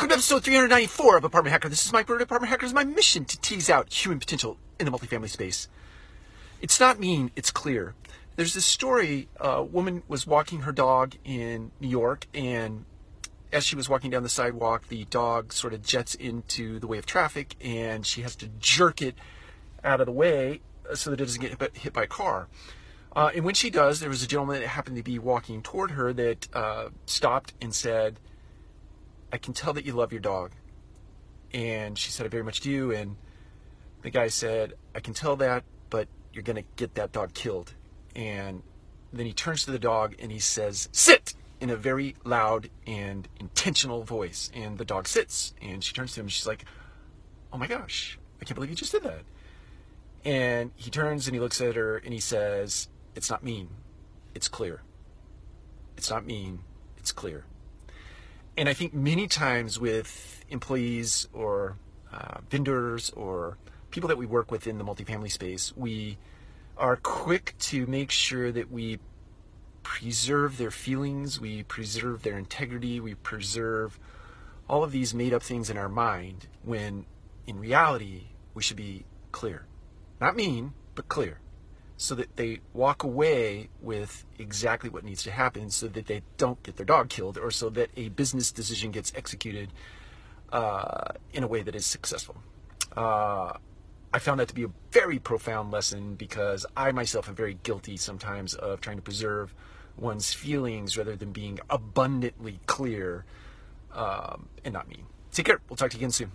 Welcome to episode 394 of Apartment Hacker. This is Mike Bird. Apartment Hacker is my mission to tease out human potential in the multifamily space. It's not mean, it's clear. There's this story, a woman was walking her dog in New York, and as she was walking down the sidewalk, the dog sort of jets into the way of traffic, and she has to jerk it out of the way so that it doesn't get hit by a car. And when she does, there was a gentleman that happened to be walking toward her that stopped and said, "I can tell that you love your dog." And she said, "I very much do." And the guy said, "I can tell that, but you're going to get that dog killed." And then he turns to the dog and he says, "Sit!" in a very loud and intentional voice. And the dog sits. And she turns to him and she's like, "Oh my gosh, I can't believe you just did that." And he turns and he looks at her and he says, "It's not mean, it's clear. It's not mean, it's clear." And I think many times with employees or vendors or people that we work with in the multifamily space, we are quick to make sure that we preserve their feelings, we preserve their integrity, we preserve all of these made up things in our mind, when in reality, we should be clear. Not mean, but clear. So that they walk away with exactly what needs to happen, so that they don't get their dog killed, or so that a business decision gets executed in a way that is successful. I found that to be a very profound lesson, because I myself am very guilty sometimes of trying to preserve one's feelings rather than being abundantly clear and not mean. Take care. We'll talk to you again soon.